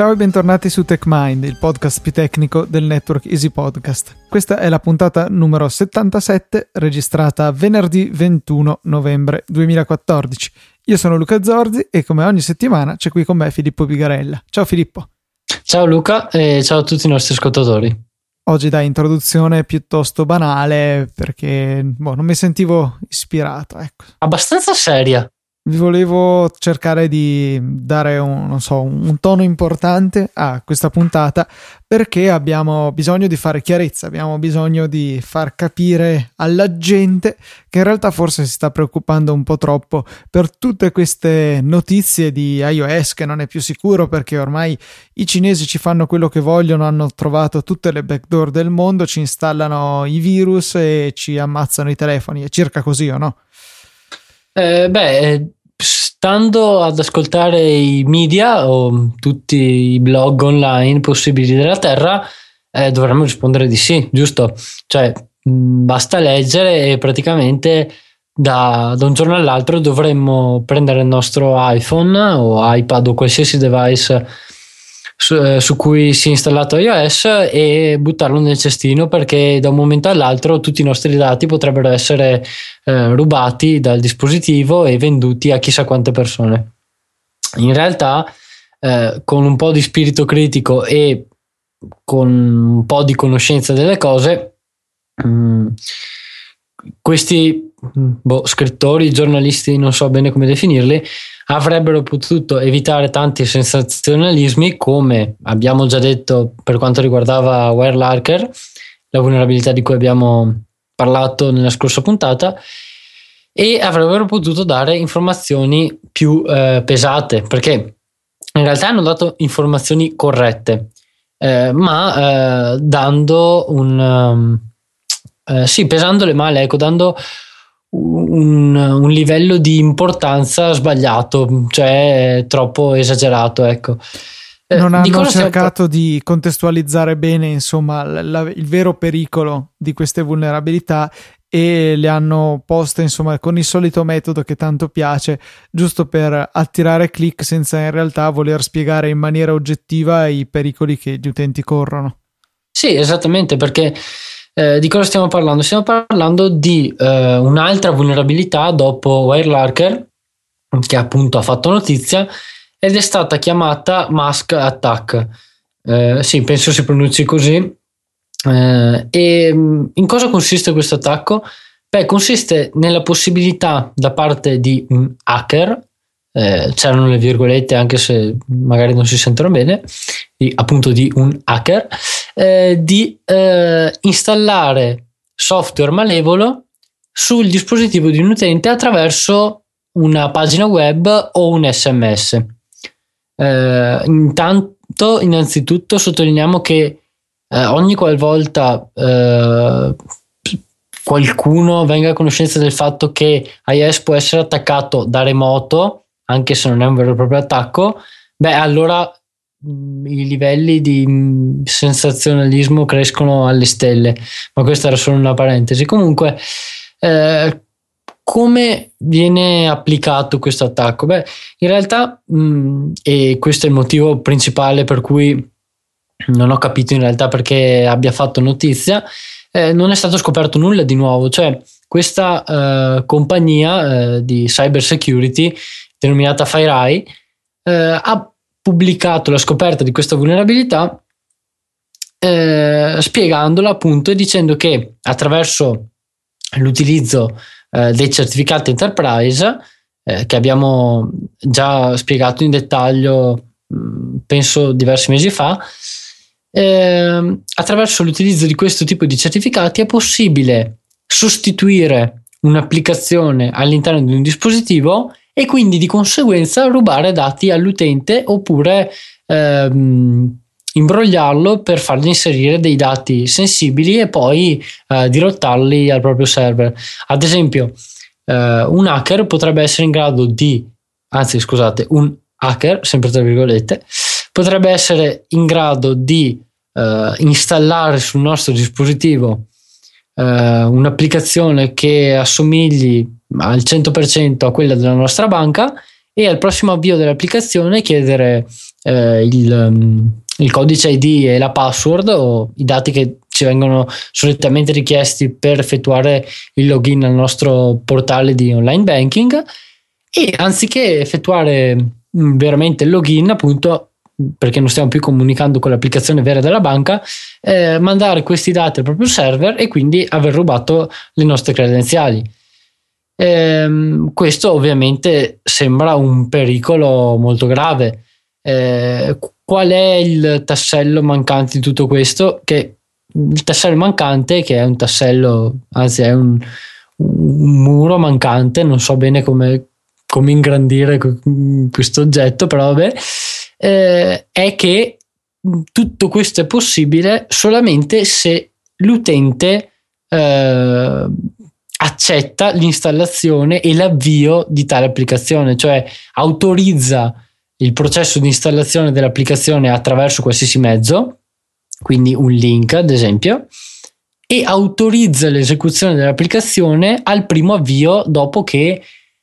Ciao e bentornati su Tech Mind, il podcast più tecnico del network Easy Podcast. Questa è la puntata numero 77, registrata venerdì 21 novembre 2014. Io sono Luca Zorzi e come ogni settimana c'è qui con me Filippo Bigarella. Ciao Filippo. Ciao Luca e ciao a tutti i nostri ascoltatori. Oggi da introduzione piuttosto banale perché non mi sentivo ispirato, ecco. Abbastanza seria. Vi volevo cercare di dare un tono importante a questa puntata perché abbiamo bisogno di fare chiarezza, abbiamo bisogno di far capire alla gente che in realtà forse si sta preoccupando un po' troppo per tutte queste notizie di iOS che non è più sicuro perché ormai i cinesi ci fanno quello che vogliono, hanno trovato tutte le backdoor del mondo, ci installano i virus e ci ammazzano i telefoni. È circa così o no? Stando ad ascoltare i media o tutti i blog online possibili della Terra, dovremmo rispondere di sì, giusto? Cioè, basta leggere e praticamente da un giorno all'altro dovremmo prendere il nostro iPhone o iPad o qualsiasi device su cui si è installato iOS e buttarlo nel cestino, perché da un momento all'altro tutti i nostri dati potrebbero essere rubati dal dispositivo e venduti a chissà quante persone. In realtà, con un po' di spirito critico e con un po' di conoscenza delle cose, questi scrittori, giornalisti, non so bene come definirli, avrebbero potuto evitare tanti sensazionalismi, come abbiamo già detto per quanto riguardava WireLurker, la vulnerabilità di cui abbiamo parlato nella scorsa puntata, e avrebbero potuto dare informazioni più pesate, perché in realtà hanno dato informazioni corrette, ma dando pesandole male, ecco, dando un livello di importanza sbagliato, cioè troppo esagerato, ecco. Non hanno cercato di contestualizzare bene, insomma, il vero pericolo di queste vulnerabilità, e le hanno poste, insomma, con il solito metodo che tanto piace, giusto per attirare click, senza in realtà voler spiegare in maniera oggettiva i pericoli che gli utenti corrono. Sì, esattamente, perché di cosa stiamo parlando? Stiamo parlando di un'altra vulnerabilità dopo WireLurker, che appunto ha fatto notizia ed è stata chiamata Masque Attack. Sì, penso si pronunci così. E in cosa consiste questo attacco? Beh, consiste nella possibilità da parte di un hacker, c'erano le virgolette anche se magari non si sentono bene, appunto di un hacker, di installare software malevolo sul dispositivo di un utente attraverso una pagina web o un SMS. Innanzitutto sottolineiamo che ogni qualvolta qualcuno venga a conoscenza del fatto che iOS può essere attaccato da remoto, anche se non è un vero e proprio attacco, allora i livelli di sensazionalismo crescono alle stelle. Ma questa era solo una parentesi. Comunque, come viene applicato questo attacco? In realtà, e questo è il motivo principale per cui non ho capito in realtà perché abbia fatto notizia, non è stato scoperto nulla di nuovo. Cioè, questa compagnia di cyber security denominata FireEye ha pubblicato la scoperta di questa vulnerabilità, spiegandola appunto e dicendo che attraverso l'utilizzo dei certificati enterprise, che abbiamo già spiegato in dettaglio penso diversi mesi fa, attraverso l'utilizzo di questo tipo di certificati è possibile sostituire un'applicazione all'interno di un dispositivo e quindi di conseguenza rubare dati all'utente, oppure imbrogliarlo per fargli inserire dei dati sensibili e poi dirottarli al proprio server. Ad esempio, un hacker, sempre tra virgolette, potrebbe essere in grado di installare sul nostro dispositivo un'applicazione che assomigli al 100% a quella della nostra banca, e al prossimo avvio dell'applicazione chiedere il codice ID e la password o i dati che ci vengono solitamente richiesti per effettuare il login al nostro portale di online banking, e anziché effettuare veramente il login, appunto perché non stiamo più comunicando con l'applicazione vera della banca, mandare questi dati al proprio server e quindi aver rubato le nostre credenziali. Questo ovviamente sembra un pericolo molto grave. Qual è il tassello mancante di tutto questo? Che il tassello mancante, che è un tassello, anzi è un muro mancante, non so bene come ingrandire questo oggetto, però vabbè, è che tutto questo è possibile solamente se l'utente accetta l'installazione e l'avvio di tale applicazione, cioè autorizza il processo di installazione dell'applicazione attraverso qualsiasi mezzo, quindi un link ad esempio, e autorizza l'esecuzione dell'applicazione al primo avvio dopo che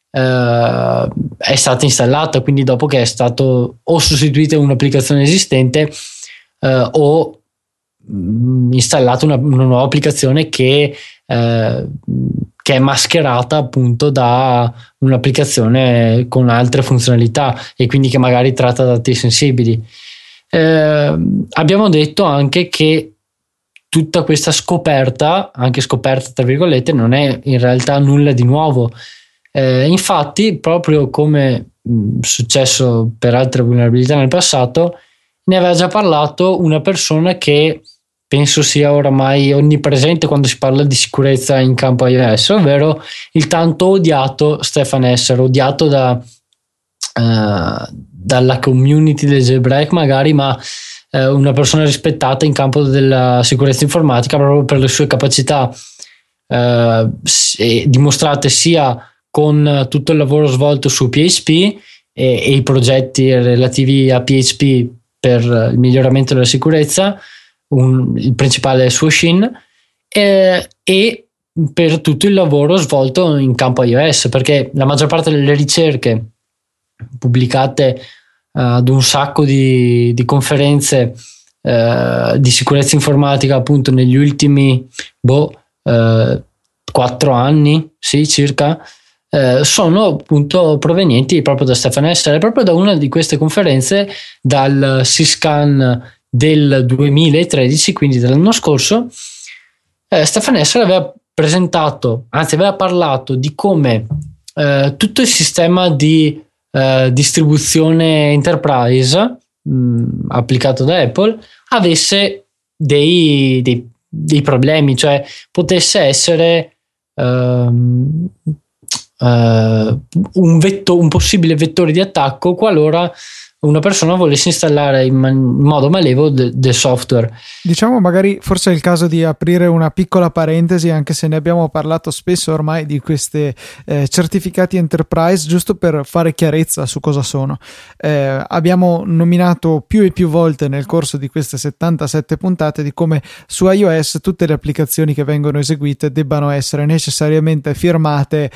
è stata installata, quindi dopo che è stato o sostituita un'applicazione esistente o installata una nuova applicazione che è mascherata appunto da un'applicazione con altre funzionalità e quindi che magari tratta dati sensibili. Abbiamo detto anche che tutta questa scoperta, anche scoperta tra virgolette, non è in realtà nulla di nuovo. Infatti, proprio come successo per altre vulnerabilità nel passato, ne aveva già parlato una persona che penso sia oramai onnipresente quando si parla di sicurezza in campo iOS, ovvero il tanto odiato Stefan Esser, odiato dalla community del jailbreak magari, ma una persona rispettata in campo della sicurezza informatica proprio per le sue capacità dimostrate sia con tutto il lavoro svolto su PHP e i progetti relativi a PHP per il miglioramento della sicurezza, il principale suo SHIN, e per tutto il lavoro svolto in campo iOS, perché la maggior parte delle ricerche pubblicate ad un sacco di conferenze di sicurezza informatica appunto negli ultimi 4 anni, sì, circa, sono appunto provenienti proprio da Stefan Esser, proprio da una di queste conferenze, dal SysCAN del 2013, quindi dell'anno scorso. Stefan Esser aveva presentato, anzi aveva parlato di come tutto il sistema di distribuzione enterprise applicato da Apple avesse dei problemi, cioè potesse essere un possibile vettore di attacco qualora una persona volesse installare in modo malevolo del software. Diciamo, magari forse è il caso di aprire una piccola parentesi, anche se ne abbiamo parlato spesso ormai di questi certificati enterprise, giusto per fare chiarezza su cosa sono. Abbiamo nominato più e più volte nel corso di queste 77 puntate di come su iOS tutte le applicazioni che vengono eseguite debbano essere necessariamente firmate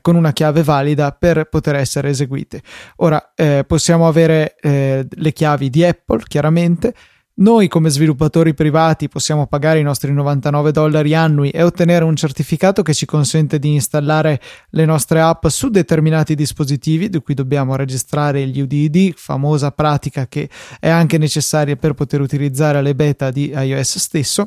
con una chiave valida per poter essere eseguite. Ora possiamo avere le chiavi di Apple, chiaramente. Noi come sviluppatori privati possiamo pagare i nostri $99 annui e ottenere un certificato che ci consente di installare le nostre app su determinati dispositivi di cui dobbiamo registrare gli UDD, famosa pratica che è anche necessaria per poter utilizzare le beta di iOS stesso.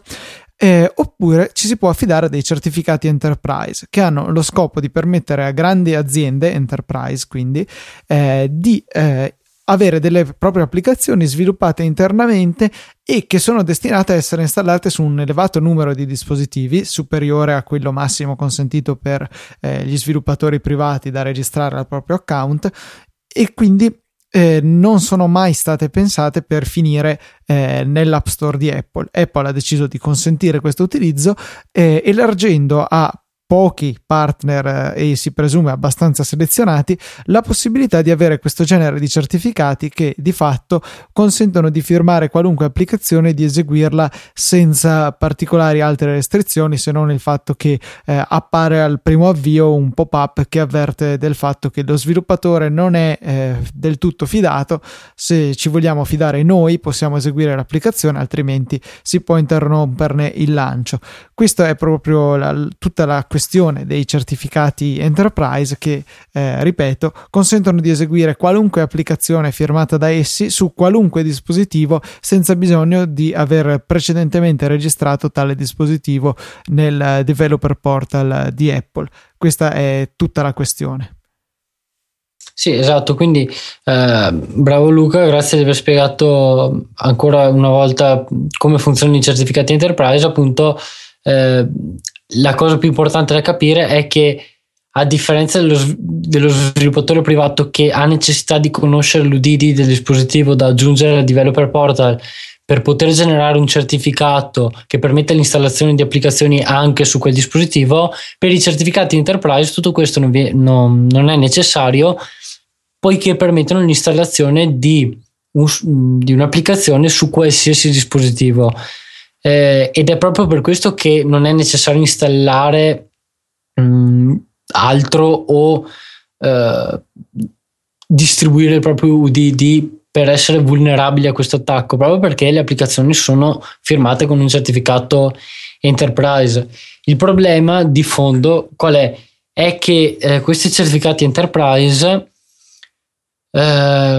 Oppure ci si può affidare a dei certificati enterprise che hanno lo scopo di permettere a grandi aziende enterprise, quindi di avere delle proprie applicazioni sviluppate internamente e che sono destinate a essere installate su un elevato numero di dispositivi, superiore a quello massimo consentito per gli sviluppatori privati da registrare al proprio account, e quindi non sono mai state pensate per finire nell'App Store di Apple. Apple ha deciso di consentire questo utilizzo elargendo a pochi partner e si presume abbastanza selezionati, la possibilità di avere questo genere di certificati che di fatto consentono di firmare qualunque applicazione e di eseguirla senza particolari altre restrizioni, se non il fatto che appare al primo avvio un pop-up che avverte del fatto che lo sviluppatore non è del tutto fidato. Se ci vogliamo fidare noi possiamo eseguire l'applicazione, altrimenti si può interromperne il lancio. Questa è proprio tutta la questione dei certificati enterprise che, ripeto, consentono di eseguire qualunque applicazione firmata da essi su qualunque dispositivo senza bisogno di aver precedentemente registrato tale dispositivo nel developer portal di Apple. Questa è tutta la questione. Sì, esatto, quindi bravo Luca, grazie di aver spiegato ancora una volta come funzionano i certificati enterprise. Appunto, la cosa più importante da capire è che, a differenza dello sviluppatore privato che ha necessità di conoscere l'UDD del dispositivo da aggiungere al developer portal per poter generare un certificato che permette l'installazione di applicazioni anche su quel dispositivo, per i certificati enterprise tutto questo non è necessario, poiché permettono l'installazione di un'applicazione su qualsiasi dispositivo. Ed è proprio per questo che non è necessario installare altro o distribuire il proprio UDD per essere vulnerabili a questo attacco, proprio perché le applicazioni sono firmate con un certificato enterprise. Il problema di fondo qual è? È che questi certificati enterprise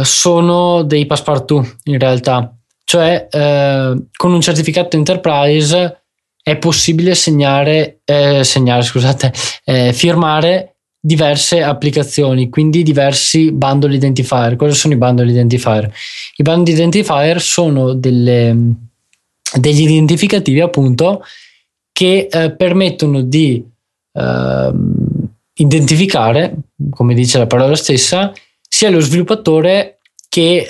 sono dei passepartout in realtà. Cioè, con un certificato enterprise è possibile firmare diverse applicazioni, quindi diversi bundle identifier. Cosa sono i bundle identifier? I bundle identifier sono degli identificativi, appunto, che permettono di identificare, come dice la parola stessa, sia lo sviluppatore che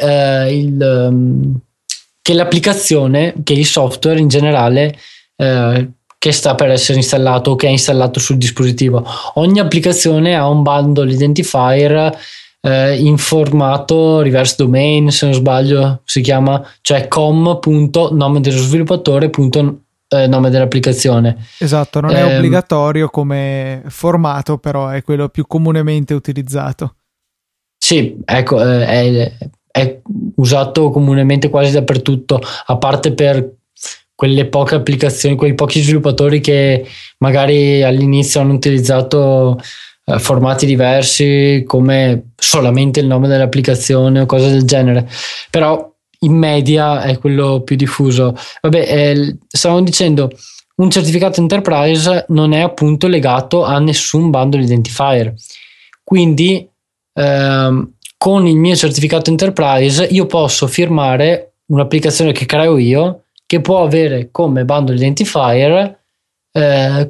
che l'applicazione, che il software in generale che sta per essere installato o che è installato sul dispositivo. Ogni applicazione ha un bundle identifier in formato reverse domain, se non sbaglio si chiama, cioè com.nome dello sviluppatore nome dell'applicazione. Esatto, non è obbligatorio come formato, però è quello più comunemente utilizzato. Sì, ecco, è usato comunemente quasi dappertutto, a parte per quelle poche applicazioni, quei pochi sviluppatori che magari all'inizio hanno utilizzato formati diversi come solamente il nome dell'applicazione o cose del genere, però in media è quello più diffuso. Vabbè, stavamo dicendo, un certificato enterprise non è appunto legato a nessun bundle identifier, quindi con il mio certificato enterprise io posso firmare un'applicazione che creo io, che può avere come bundle identifier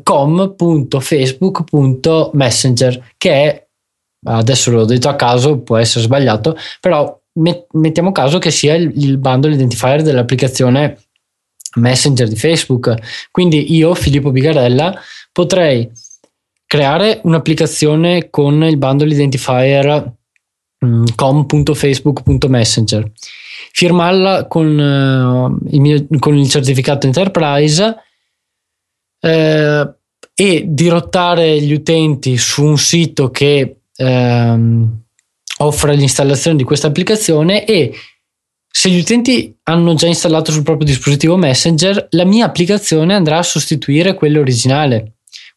com.facebook.messenger, che è, adesso l'ho detto a caso, può essere sbagliato, però mettiamo caso che sia il bundle identifier dell'applicazione Messenger di Facebook. Quindi io, Filippo Bigarella, potrei creare un'applicazione con il bundle identifier com.facebook.messenger, firmarla con il certificato enterprise e dirottare gli utenti su un sito che offre l'installazione di questa applicazione, e se gli utenti hanno già installato sul proprio dispositivo Messenger, la mia applicazione andrà a sostituire quella originale.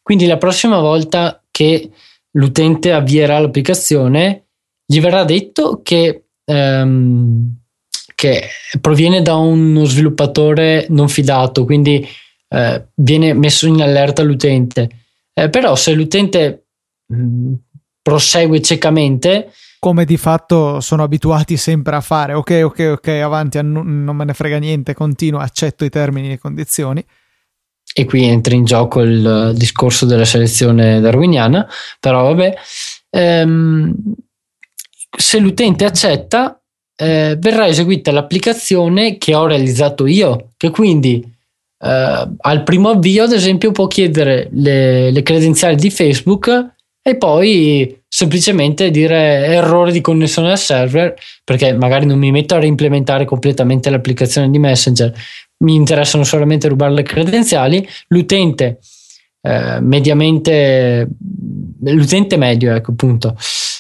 Quindi la prossima volta che l'utente avvierà l'applicazione gli verrà detto che proviene da uno sviluppatore non fidato, quindi viene messo in allerta l'utente. Però se l'utente prosegue ciecamente, come di fatto sono abituati sempre a fare, ok, avanti, non me ne frega niente, continuo, accetto i termini e le condizioni. E qui entra in gioco il discorso della selezione darwiniana, però vabbè. Se l'utente accetta, verrà eseguita l'applicazione che ho realizzato io, che quindi al primo avvio, ad esempio, può chiedere le credenziali di Facebook e poi semplicemente dire errore di connessione al server, perché magari non mi metto a reimplementare completamente l'applicazione di Messenger, mi interessano solamente rubare le credenziali. L'utente mediamente, l'utente medio, ecco, appunto,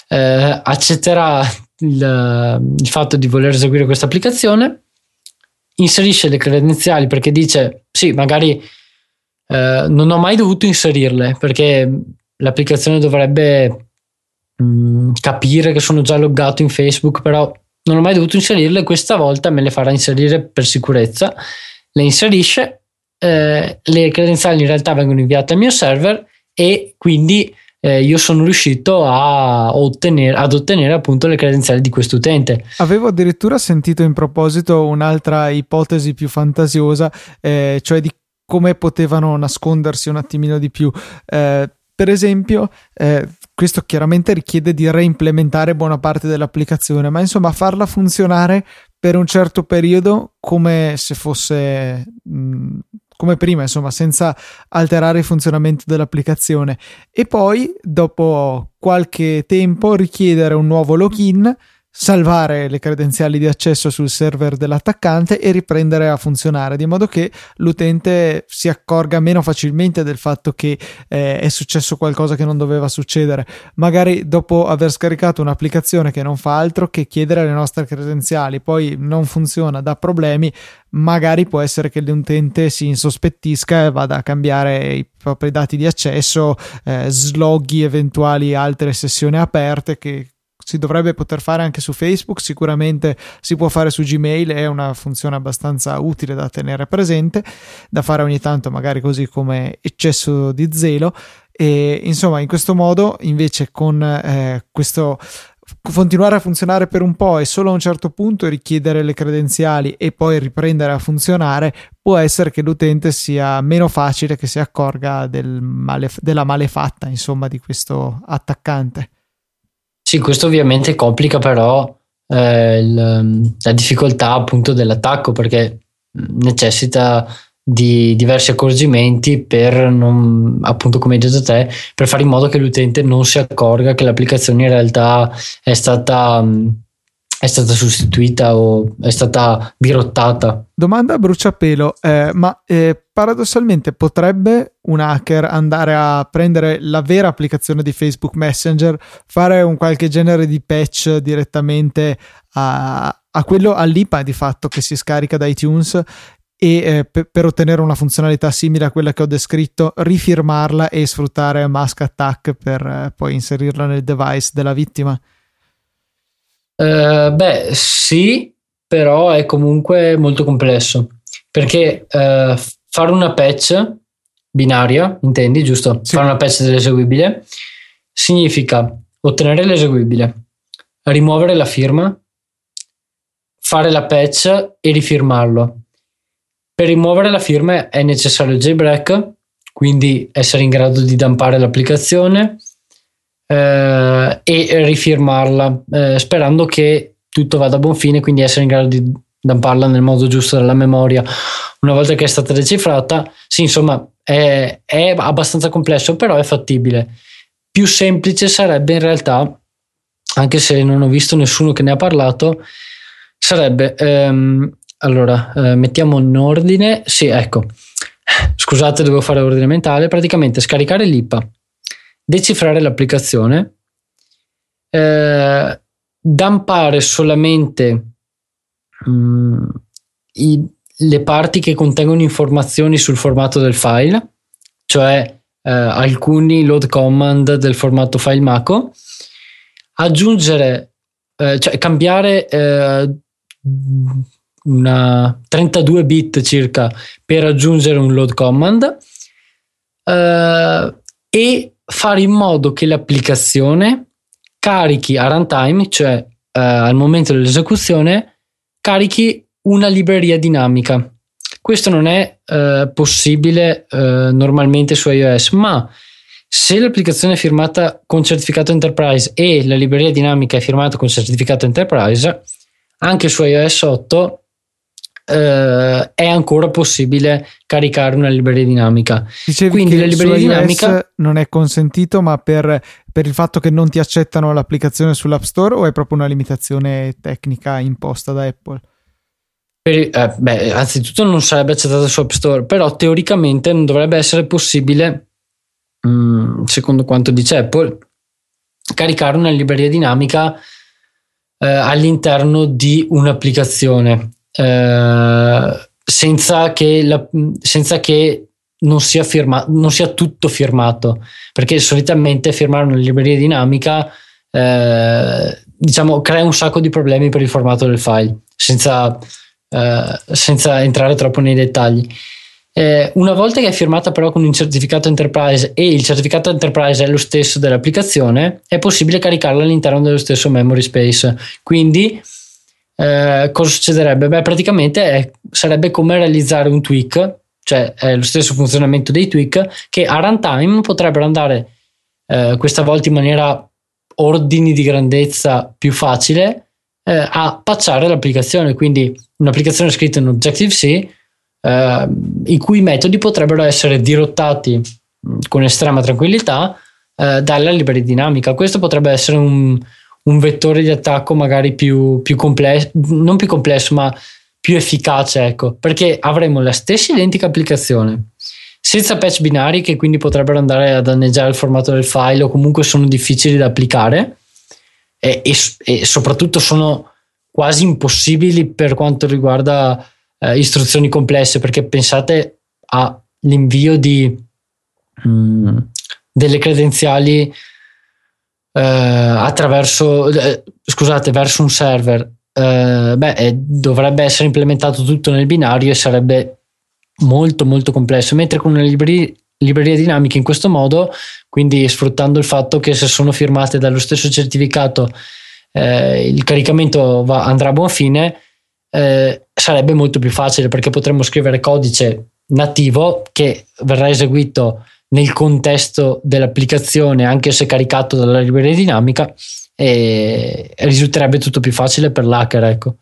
accetterà il fatto di voler eseguire questa applicazione, inserisce le credenziali perché dice sì, magari non ho mai dovuto inserirle, perché l'applicazione dovrebbe capire che sono già loggato in Facebook, però non ho mai dovuto inserirle, questa volta me le farà inserire per sicurezza. Le inserisce, le credenziali in realtà vengono inviate al mio server e quindi io sono riuscito ad ottenere appunto le credenziali di questo utente. Avevo addirittura sentito in proposito un'altra ipotesi più fantasiosa, cioè di come potevano nascondersi un attimino di più. Per esempio, questo chiaramente richiede di reimplementare buona parte dell'applicazione, ma insomma farla funzionare per un certo periodo come se fosse come prima, insomma, senza alterare il funzionamento dell'applicazione, e poi dopo qualche tempo richiedere un nuovo login, salvare le credenziali di accesso sul server dell'attaccante e riprendere a funzionare, di modo che l'utente si accorga meno facilmente del fatto che è successo qualcosa che non doveva succedere. Magari dopo aver scaricato un'applicazione che non fa altro che chiedere le nostre credenziali, poi non funziona, dà problemi, magari può essere che l'utente si insospettisca e vada a cambiare i propri dati di accesso, sloghi eventuali altre sessioni aperte, che si dovrebbe poter fare anche su Facebook, sicuramente si può fare su Gmail, è una funzione abbastanza utile da tenere presente, da fare ogni tanto magari così come eccesso di zelo. E insomma, in questo modo invece con questo continuare a funzionare per un po' e solo a un certo punto richiedere le credenziali e poi riprendere a funzionare, può essere che l'utente sia meno facile che si accorga della malefatta, insomma, di questo attaccante. Sì, questo ovviamente complica però la difficoltà appunto dell'attacco, perché necessita di diversi accorgimenti per non, appunto come hai detto te, per fare in modo che l'utente non si accorga che l'applicazione in realtà è stata sostituita o è stata dirottata. Domanda a bruciapelo, ma paradossalmente potrebbe un hacker andare a prendere la vera applicazione di Facebook Messenger, fare un qualche genere di patch direttamente a quello, all'IPA di fatto, che si scarica da iTunes, e per ottenere una funzionalità simile a quella che ho descritto, rifirmarla e sfruttare Masque Attack per poi inserirla nel device della vittima? Beh, sì, però è comunque molto complesso, perché fare una patch binaria, intendi, giusto? Sì. Fare una patch dell'eseguibile significa ottenere l'eseguibile, rimuovere la firma, fare la patch e rifirmarlo. Per rimuovere la firma è necessario jailbreak, quindi essere in grado di dumpare l'applicazione e rifirmarla, sperando che tutto vada a buon fine, quindi essere in grado di dumparla nel modo giusto dalla memoria una volta che è stata decifrata. Sì, insomma è abbastanza complesso, però è fattibile. Più semplice sarebbe in realtà, anche se non ho visto nessuno che ne ha parlato, sarebbe allora mettiamo in ordine, sì, ecco, scusate, devo fare ordine mentale. Praticamente scaricare l'IPA, decifrare l'applicazione, dumpare solamente le parti che contengono informazioni sul formato del file, cioè alcuni load command del formato file MACO, aggiungere, cioè cambiare una 32 bit circa per aggiungere un load command, e fare in modo che l'applicazione carichi a runtime, cioè al momento dell'esecuzione carichi una libreria dinamica. Questo non è possibile normalmente su iOS, ma se l'applicazione è firmata con certificato Enterprise e la libreria dinamica è firmata con certificato Enterprise, anche su iOS 8 è ancora possibile caricare una libreria dinamica. Dicevi quindi la libreria dinamica non è consentito, ma per il fatto che non ti accettano l'applicazione sull'App Store, o è proprio una limitazione tecnica imposta da Apple? Anzitutto non sarebbe accettata su App Store, però teoricamente non dovrebbe essere possibile, secondo quanto dice Apple, caricare una libreria dinamica all'interno di un'applicazione senza che non sia tutto firmato, perché solitamente firmare una libreria dinamica crea un sacco di problemi per il formato del file, senza entrare troppo nei dettagli. Una volta che è firmata però con un certificato Enterprise, e il certificato Enterprise è lo stesso dell'applicazione, è possibile caricarla all'interno dello stesso memory space. Quindi cosa succederebbe? Praticamente sarebbe come realizzare un tweak, cioè è lo stesso funzionamento dei tweak, che a runtime potrebbero andare questa volta in maniera ordini di grandezza più facile a patchare l'applicazione. Quindi un'applicazione scritta in Objective-C, i cui metodi potrebbero essere dirottati con estrema tranquillità dalla libreria dinamica. Questo potrebbe essere un vettore di attacco magari più complesso, non più complesso ma più efficace, ecco, perché avremo la stessa identica applicazione senza patch binari, che quindi potrebbero andare a danneggiare il formato del file, o comunque sono difficili da applicare e soprattutto sono quasi impossibili per quanto riguarda istruzioni complesse, perché pensate all'invio di delle credenziali verso un server. Dovrebbe essere implementato tutto nel binario e sarebbe molto molto complesso, mentre con una libreria dinamica in questo modo, quindi sfruttando il fatto che se sono firmate dallo stesso certificato il caricamento andrà a buon fine, sarebbe molto più facile, perché potremmo scrivere codice nativo che verrà eseguito nel contesto dell'applicazione anche se caricato dalla libreria dinamica, e risulterebbe tutto più facile per l'hacker, ecco.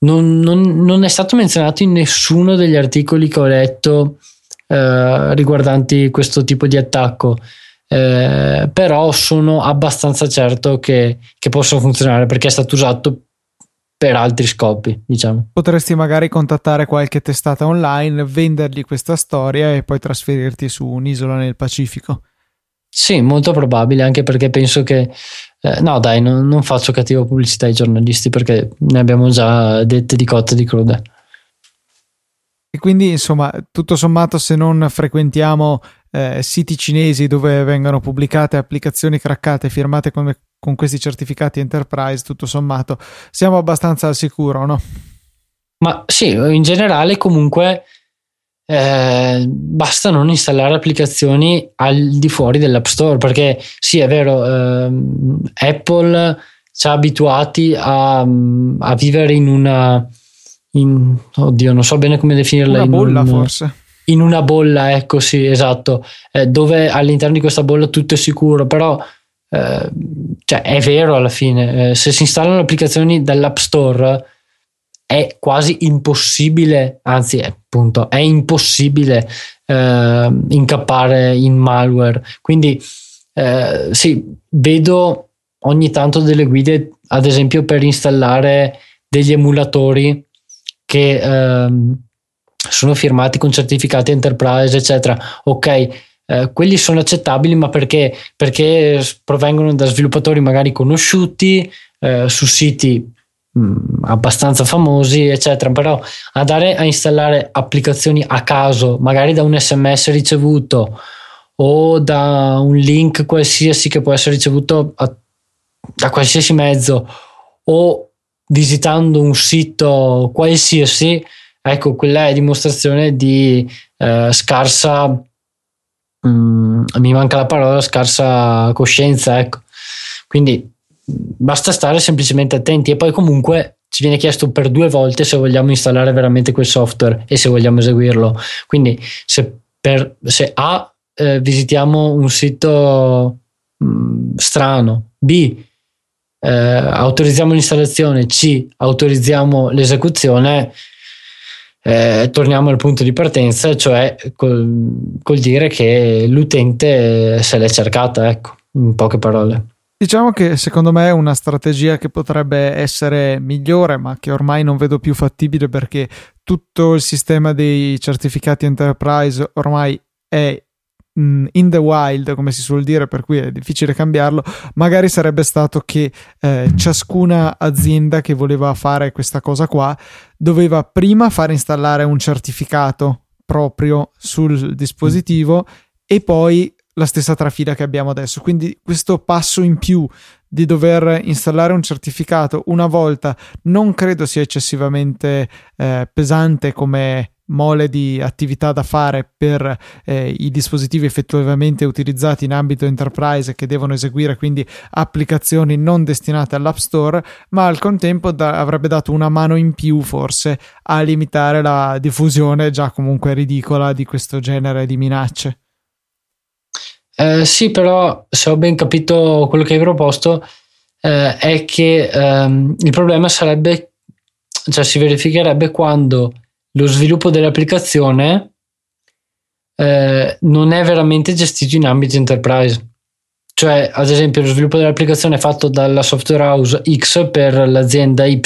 Non è stato menzionato in nessuno degli articoli che ho letto riguardanti questo tipo di attacco, però sono abbastanza certo che possono funzionare, perché è stato usato per altri scopi, diciamo. Potresti magari contattare qualche testata online, vendergli questa storia e poi trasferirti su un'isola nel Pacifico. Sì, molto probabile, anche perché penso che non faccio cattiva pubblicità ai giornalisti, perché ne abbiamo già dette di cotte di crude. E quindi insomma, tutto sommato, se non frequentiamo siti cinesi dove vengono pubblicate applicazioni craccate firmate con questi certificati Enterprise, tutto sommato siamo abbastanza al sicuro, no? Ma sì, in generale comunque basta non installare applicazioni al di fuori dell'App Store, perché sì, è vero, Apple ci ha abituati a vivere in una bolla, ecco, sì, esatto, dove all'interno di questa bolla tutto è sicuro, però è vero, alla fine se si installano applicazioni dall'App Store è quasi impossibile, anzi è impossibile incappare in malware. Quindi sì, vedo ogni tanto delle guide, ad esempio per installare degli emulatori che sono firmati con certificati Enterprise, eccetera. Ok, quelli sono accettabili, ma perché provengono da sviluppatori magari conosciuti, su siti abbastanza famosi, eccetera. Però andare a installare applicazioni a caso, magari da un SMS ricevuto o da un link qualsiasi che può essere ricevuto da qualsiasi mezzo, o visitando un sito qualsiasi, ecco, quella è dimostrazione di scarsa mi manca la parola, scarsa coscienza, ecco. Quindi basta stare semplicemente attenti, e poi comunque ci viene chiesto per 2 volte se vogliamo installare veramente quel software e se vogliamo eseguirlo. Quindi se visitiamo un sito strano, B, autorizziamo l'installazione, C, autorizziamo l'esecuzione, torniamo al punto di partenza, cioè col dire che l'utente se l'è cercata, ecco, in poche parole. Diciamo che secondo me è una strategia che potrebbe essere migliore, ma che ormai non vedo più fattibile, perché tutto il sistema dei certificati enterprise ormai è in the wild, come si suol dire, per cui è difficile cambiarlo. Magari sarebbe stato che ciascuna azienda che voleva fare questa cosa qua doveva prima far installare un certificato proprio sul dispositivo e poi la stessa trafila che abbiamo adesso. Quindi questo passo in più di dover installare un certificato una volta non credo sia eccessivamente pesante come mole di attività da fare per i dispositivi effettivamente utilizzati in ambito enterprise, che devono eseguire quindi applicazioni non destinate all'App Store, ma al contempo avrebbe dato una mano in più forse a limitare la diffusione già comunque ridicola di questo genere di minacce. Sì, però se ho ben capito quello che hai proposto è che il problema sarebbe, cioè si verificherebbe quando lo sviluppo dell'applicazione non è veramente gestito in ambito enterprise. Cioè, ad esempio, lo sviluppo dell'applicazione è fatto dalla software house X per l'azienda Y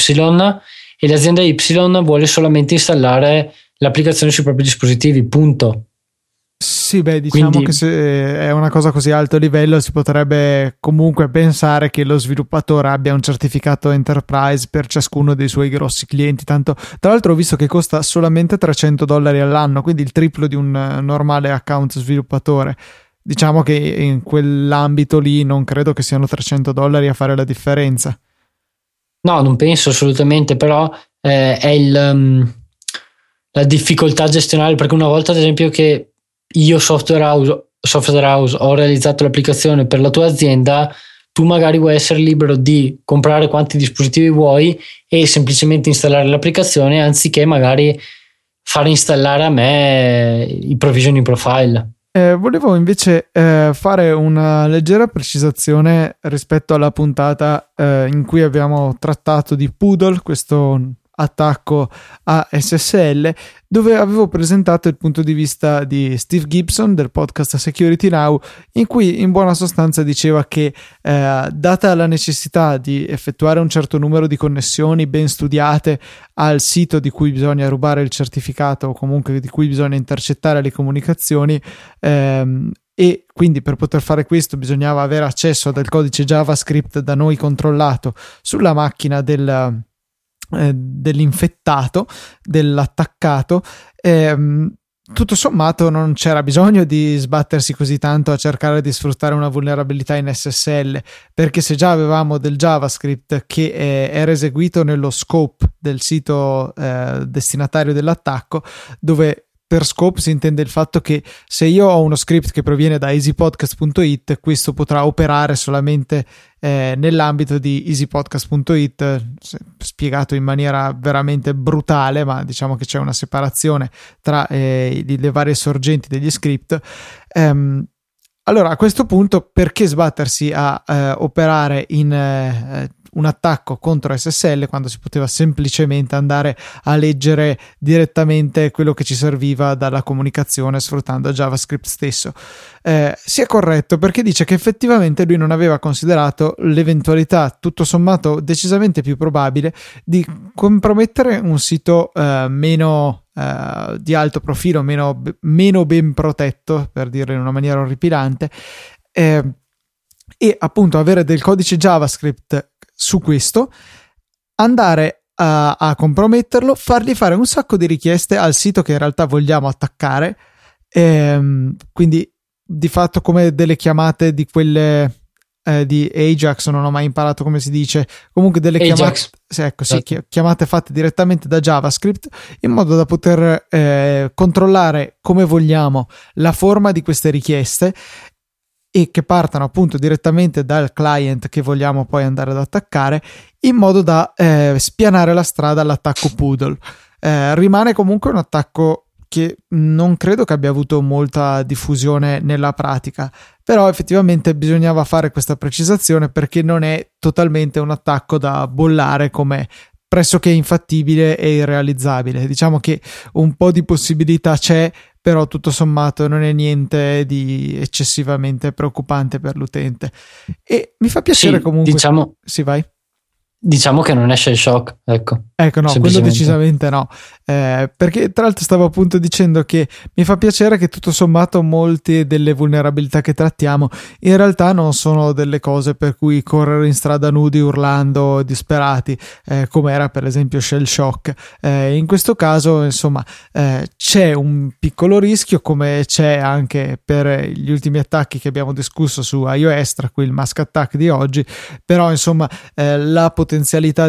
e l'azienda Y vuole solamente installare l'applicazione sui propri dispositivi, punto. Sì, beh, diciamo quindi, che se è una cosa così alto livello si potrebbe comunque pensare che lo sviluppatore abbia un certificato enterprise per ciascuno dei suoi grossi clienti. Tanto, tra l'altro, ho visto che costa solamente $300 all'anno, quindi il triplo di un normale account sviluppatore. Diciamo che in quell'ambito lì non credo che siano $300 a fare la differenza. No, non penso assolutamente, però è la difficoltà gestionale, perché una volta, ad esempio, che io software house ho realizzato l'applicazione per la tua azienda, tu magari vuoi essere libero di comprare quanti dispositivi vuoi e semplicemente installare l'applicazione, anziché magari far installare a me i provisioning profile. Volevo invece fare una leggera precisazione rispetto alla puntata in cui abbiamo trattato di Poodle, questo attacco a SSL, dove avevo presentato il punto di vista di Steve Gibson del podcast Security Now, in cui in buona sostanza diceva che data la necessità di effettuare un certo numero di connessioni ben studiate al sito di cui bisogna rubare il certificato o comunque di cui bisogna intercettare le comunicazioni, e quindi per poter fare questo bisognava avere accesso al codice JavaScript da noi controllato sulla macchina dell'infettato, dell'attaccato. Tutto sommato non c'era bisogno di sbattersi così tanto a cercare di sfruttare una vulnerabilità in SSL, perché se già avevamo del JavaScript che era eseguito nello scope del sito destinatario dell'attacco, dove per scope si intende il fatto che se io ho uno script che proviene da easypodcast.it, questo potrà operare solamente nell'ambito di easypodcast.it, spiegato in maniera veramente brutale, ma diciamo che c'è una separazione tra le varie sorgenti degli script. Allora, a questo punto, perché sbattersi a operare in un attacco contro SSL quando si poteva semplicemente andare a leggere direttamente quello che ci serviva dalla comunicazione sfruttando JavaScript stesso? Si è corretto, perché dice che effettivamente lui non aveva considerato l'eventualità, tutto sommato decisamente più probabile, di compromettere un sito meno di alto profilo, meno ben protetto, per dire in una maniera orripilante, e appunto avere del codice JavaScript su questo, andare a comprometterlo, fargli fare un sacco di richieste al sito che in realtà vogliamo attaccare, quindi di fatto come delle chiamate di quelle di Ajax, non ho mai imparato come si dice, comunque delle Ajax. Chiamate fatte direttamente da JavaScript, in modo da poter controllare come vogliamo la forma di queste richieste e che partano appunto direttamente dal client che vogliamo poi andare ad attaccare, in modo da spianare la strada all'attacco Poodle. Rimane comunque un attacco che non credo che abbia avuto molta diffusione nella pratica, però effettivamente bisognava fare questa precisazione perché non è totalmente un attacco da bollare come pressoché infattibile e irrealizzabile. Diciamo che un po' di possibilità c'è, però tutto sommato non è niente di eccessivamente preoccupante per l'utente. E mi fa piacere, sì, comunque. Diciamo, sì, vai. Diciamo che non è Shell Shock, ecco no, quello decisamente no, perché tra l'altro stavo appunto dicendo che mi fa piacere che tutto sommato molte delle vulnerabilità che trattiamo in realtà non sono delle cose per cui correre in strada nudi urlando disperati, come era per esempio Shell Shock. In questo caso insomma c'è un piccolo rischio, come c'è anche per gli ultimi attacchi che abbiamo discusso su iOS, tra cui il Masque Attack di oggi, però insomma la potenzialità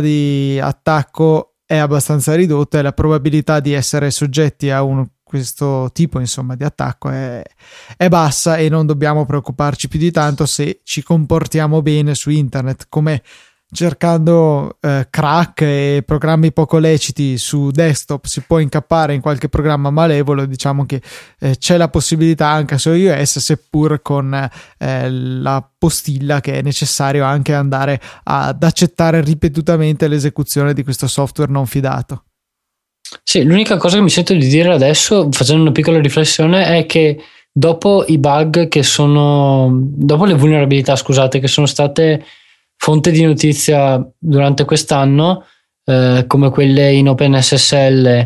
di attacco è abbastanza ridotta e la probabilità di essere soggetti a questo tipo insomma di attacco è bassa, e non dobbiamo preoccuparci più di tanto se ci comportiamo bene su internet, come cercando crack e programmi poco leciti su desktop si può incappare in qualche programma malevolo. Diciamo che c'è la possibilità anche su iOS, seppur con la postilla che è necessario anche andare ad accettare ripetutamente l'esecuzione di questo software non fidato. Sì, l'unica cosa che mi sento di dire adesso, facendo una piccola riflessione, è che dopo le vulnerabilità, scusate, che sono state fonte di notizia durante quest'anno, come quelle in OpenSSL,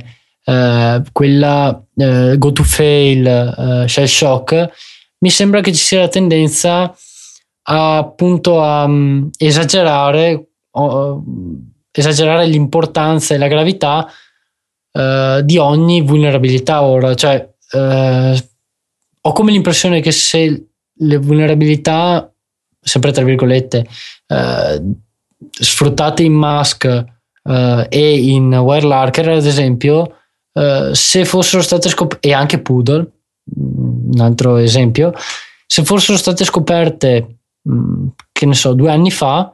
quella Go to Fail, Shell Shock, mi sembra che ci sia la tendenza appunto a esagerare l'importanza e la gravità di ogni vulnerabilità ora. Cioè, ho come l'impressione che se le vulnerabilità, sempre tra virgolette, sfruttate in Masque e in WireLurker ad esempio, se fossero state scoperte, e anche Poodle un altro esempio, se fossero state scoperte che ne so 2 anni fa,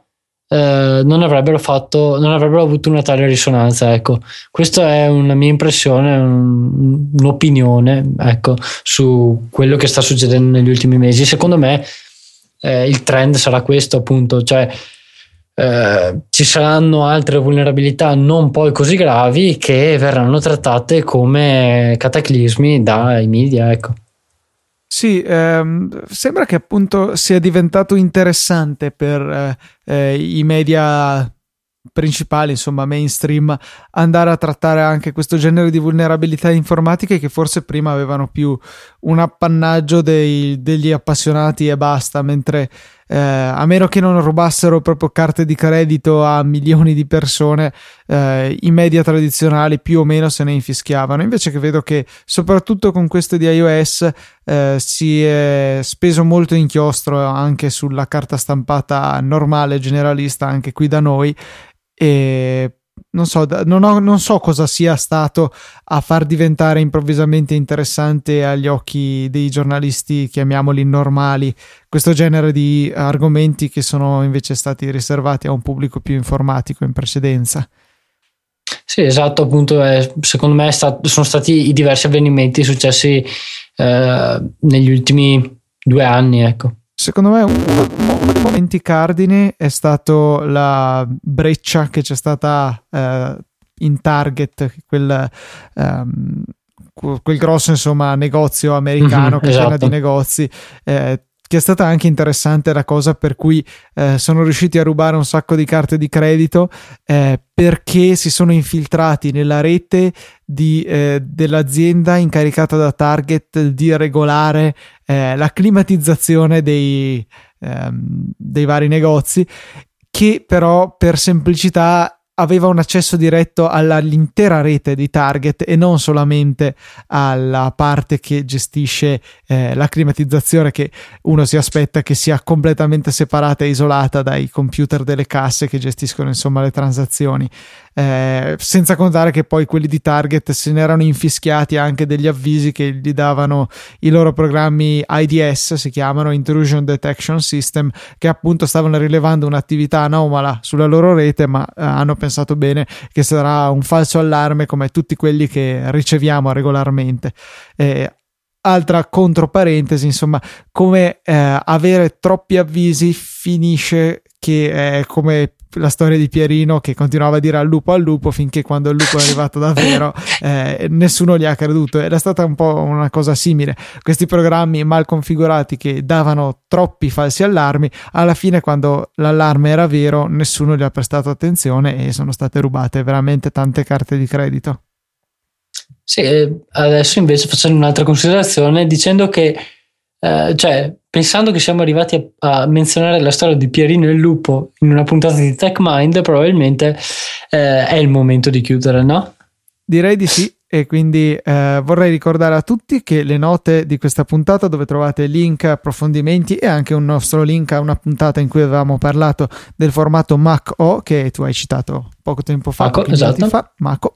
non avrebbero avuto una tale risonanza. Ecco, questa è una mia impressione, un'opinione, ecco, su quello che sta succedendo negli ultimi mesi. Secondo me il trend sarà questo, appunto, cioè ci saranno altre vulnerabilità non poi così gravi che verranno trattate come cataclismi dai media, ecco. Sì, sembra che appunto sia diventato interessante per i media principali, insomma mainstream, andare a trattare anche questo genere di vulnerabilità informatiche che forse prima avevano più un appannaggio degli appassionati e basta, mentre a meno che non rubassero proprio carte di credito a milioni di persone, i media tradizionali più o meno se ne infischiavano. Invece che vedo che soprattutto con queste di iOS si è speso molto inchiostro anche sulla carta stampata normale, generalista, anche qui da noi, e non so cosa sia stato a far diventare improvvisamente interessante agli occhi dei giornalisti, chiamiamoli normali, questo genere di argomenti che sono invece stati riservati a un pubblico più informatico in precedenza. Sì, esatto, appunto, secondo me sono stati i diversi avvenimenti successi negli ultimi 2 anni, ecco. Secondo me uno dei momenti cardine è stato la breccia che c'è stata in Target, quel grosso insomma negozio americano, che esatto, di negozi, che è stata anche interessante la cosa per cui sono riusciti a rubare un sacco di carte di credito, perché si sono infiltrati nella rete dell'azienda incaricata da Target di regolare la climatizzazione dei vari negozi, che però per semplicità aveva un accesso diretto all'intera rete di Target e non solamente alla parte che gestisce la climatizzazione, che uno si aspetta che sia completamente separata e isolata dai computer delle casse che gestiscono insomma le transazioni. Senza contare che poi quelli di Target se ne erano infischiati anche degli avvisi che gli davano i loro programmi IDS, si chiamano Intrusion Detection System, che appunto stavano rilevando un'attività anomala sulla loro rete, ma hanno pensato bene che sarà un falso allarme come tutti quelli che riceviamo regolarmente. Altra controparentesi, insomma, come avere troppi avvisi finisce che è come la storia di Pierino che continuava a dire al lupo finché quando il lupo è arrivato davvero nessuno gli ha creduto. Era stata un po' una cosa simile. Questi programmi mal configurati che davano troppi falsi allarmi, alla fine quando l'allarme era vero nessuno gli ha prestato attenzione e sono state rubate veramente tante carte di credito. Sì, adesso invece facendo un'altra considerazione dicendo che cioè pensando che siamo arrivati a menzionare la storia di Pierino e il lupo in una puntata di Tech Mind, probabilmente è il momento di chiudere, no? Direi di sì. E quindi vorrei ricordare a tutti che le note di questa puntata, dove trovate link, approfondimenti e anche un nostro link a una puntata in cui avevamo parlato del formato MacO che tu hai citato poco tempo fa, Maco, esatto. Fa, Maco.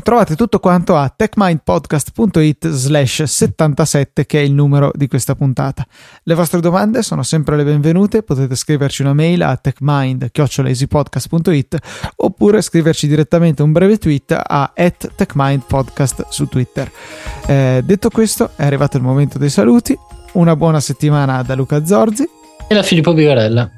Trovate tutto quanto a techmindpodcast.it/77, che è il numero di questa puntata. Le vostre domande sono sempre le benvenute, potete scriverci una mail a techmind@easypodcast.it oppure scriverci direttamente un breve tweet a @techmindpodcast su Twitter. Detto questo, è arrivato il momento dei saluti. Una buona settimana da Luca Zorzi e da Filippo Bigarella.